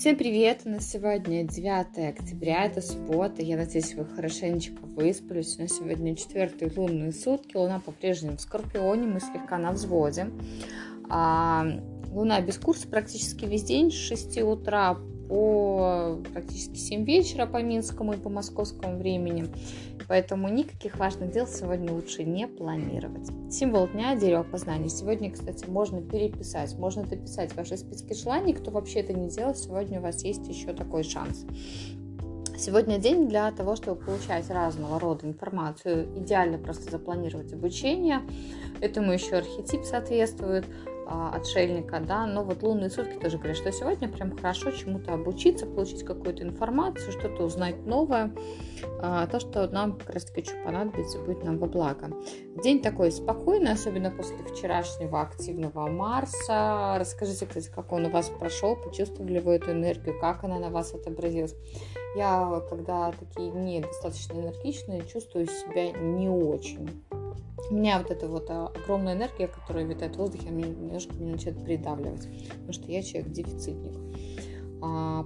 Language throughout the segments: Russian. Всем привет! У нас сегодня 9 октября, это суббота. Я надеюсь, вы хорошенечко выспались. У нас сегодня 4-е лунные сутки. Луна по-прежнему в Скорпионе, мы слегка на взводе. Луна без курса практически весь день с 6 утра по практически 7 вечера по минскому и по московскому времени. Поэтому никаких важных дел сегодня лучше не планировать. Символ дня – дерево познания. Сегодня, кстати, можно переписать, можно дописать ваши списки желаний. Кто вообще это не делал, сегодня у вас есть еще такой шанс. Сегодня день для того, чтобы получать разного рода информацию. Идеально просто запланировать обучение. Этому еще архетип соответствует отшельника, да, но вот лунные сутки тоже говорят, что сегодня прям хорошо чему-то обучиться, получить какую-то информацию, что-то узнать новое, то, что нам как раз таки понадобится, будет нам во благо. День такой спокойный, особенно после вчерашнего активного Марса. Расскажите, кстати, как он у вас прошел, почувствовали вы эту энергию, как она на вас отобразилась. Я, когда такие дни достаточно энергичные, чувствую себя не очень. У меня вот эта вот огромная энергия, которая витает в воздухе, она немножко меня начинает придавливать, потому что я человек-дефицитник.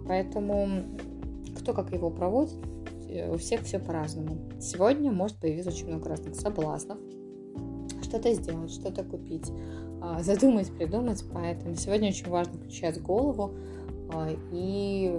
Поэтому кто как его проводит, у всех все по-разному. Сегодня может появиться очень много разных соблазнов. Что-то сделать, что-то купить, задумать, придумать. Поэтому сегодня очень важно включать голову. И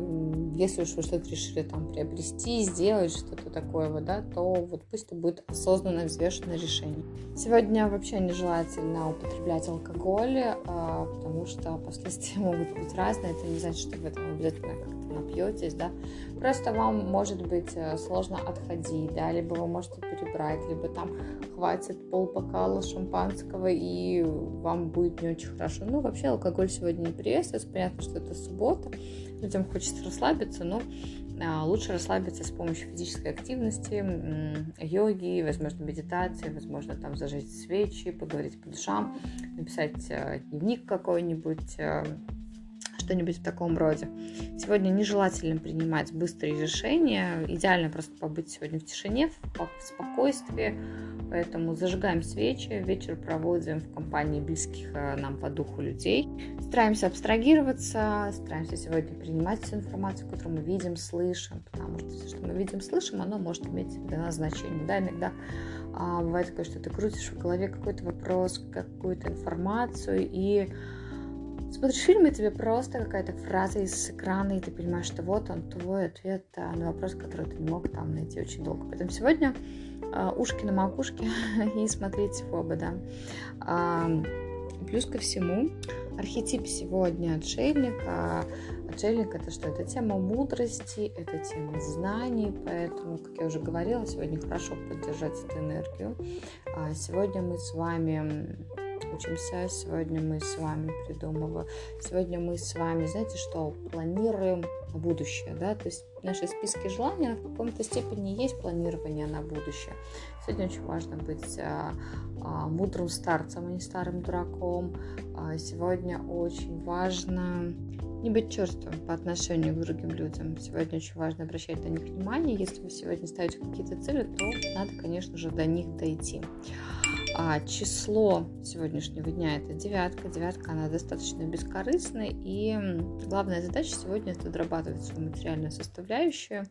если уж вы что-то решили там приобрести, сделать что-то такое, вот, да, то вот пусть это будет осознанное, взвешенное решение. Сегодня вообще нежелательно употреблять алкоголь, потому что последствия могут быть разные. Это не значит, что вы там обязательно как-то напьетесь, да. Просто вам может быть сложно отходить, да, либо вы можете перебрать, либо там хватит полбокала шампанского, и вам будет не очень хорошо. Ну, вообще алкоголь сегодня не приветствуется. Понятно, что это суббота. Людям хочется расслабиться, но лучше расслабиться с помощью физической активности, йоги, возможно, медитации, возможно, там зажечь свечи, поговорить по душам, написать дневник какой-нибудь, что-нибудь в таком роде. Сегодня нежелательно принимать быстрые решения, идеально просто побыть сегодня в тишине, в спокойствии, поэтому зажигаем свечи, вечер проводим в компании близких нам по духу людей, стараемся абстрагироваться, стараемся сегодня принимать всю информацию, которую мы видим, слышим, потому что все, что мы видим, слышим, оно может иметь для нас значение, да, иногда бывает такое, что ты крутишь в голове какой-то вопрос, какую-то информацию, и смотришь фильм, и тебе просто какая-то фраза из экрана, и ты понимаешь, что вот он, твой ответ на вопрос, который ты не мог там найти очень долго. Поэтому сегодня ушки на макушке и смотрите в оба, да. Плюс ко всему, архетип сегодня отшельника. Отшельник — это что? Это тема мудрости, это тема знаний, поэтому, как я уже говорила, сегодня хорошо поддержать эту энергию. Сегодня мы с вами учимся, сегодня мы с вами придумываем, сегодня мы с вами, знаете что, планируем будущее, да, то есть наши списки желаний в каком-то степени есть планирование на будущее. Сегодня очень важно быть мудрым старцем, а не старым дураком. Сегодня очень важно не быть черствым по отношению к другим людям. Сегодня очень важно обращать на них внимание. Если вы сегодня ставите какие-то цели, то надо, конечно же, до них дойти. Число сегодняшнего дня — это девятка. Девятка, она достаточно бескорыстная, и главная задача сегодня — это дорабатывать свою материальную составляющую.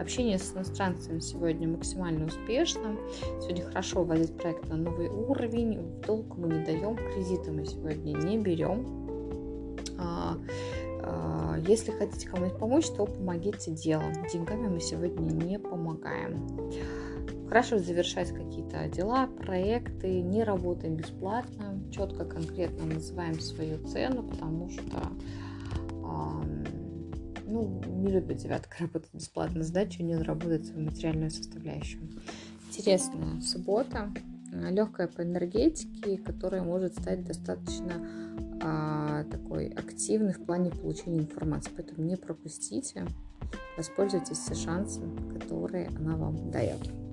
Общение с иностранцами сегодня максимально успешно. Сегодня хорошо вводить проект на новый уровень. В долг мы не даем, кредиты мы сегодня не берем. Если хотите кому-нибудь помочь, то помогите делом. Деньгами мы сегодня не помогаем. Хорошо завершать какие-то дела, проекты, не работаем бесплатно, четко, конкретно называем свою цену, потому что не любит девятка работать бесплатно, задачу не доработать свою материальную составляющую. Интересная суббота, легкая по энергетике, которая может стать достаточно такой активной в плане получения информации, поэтому не пропустите, воспользуйтесь все шансами, которые она вам дает.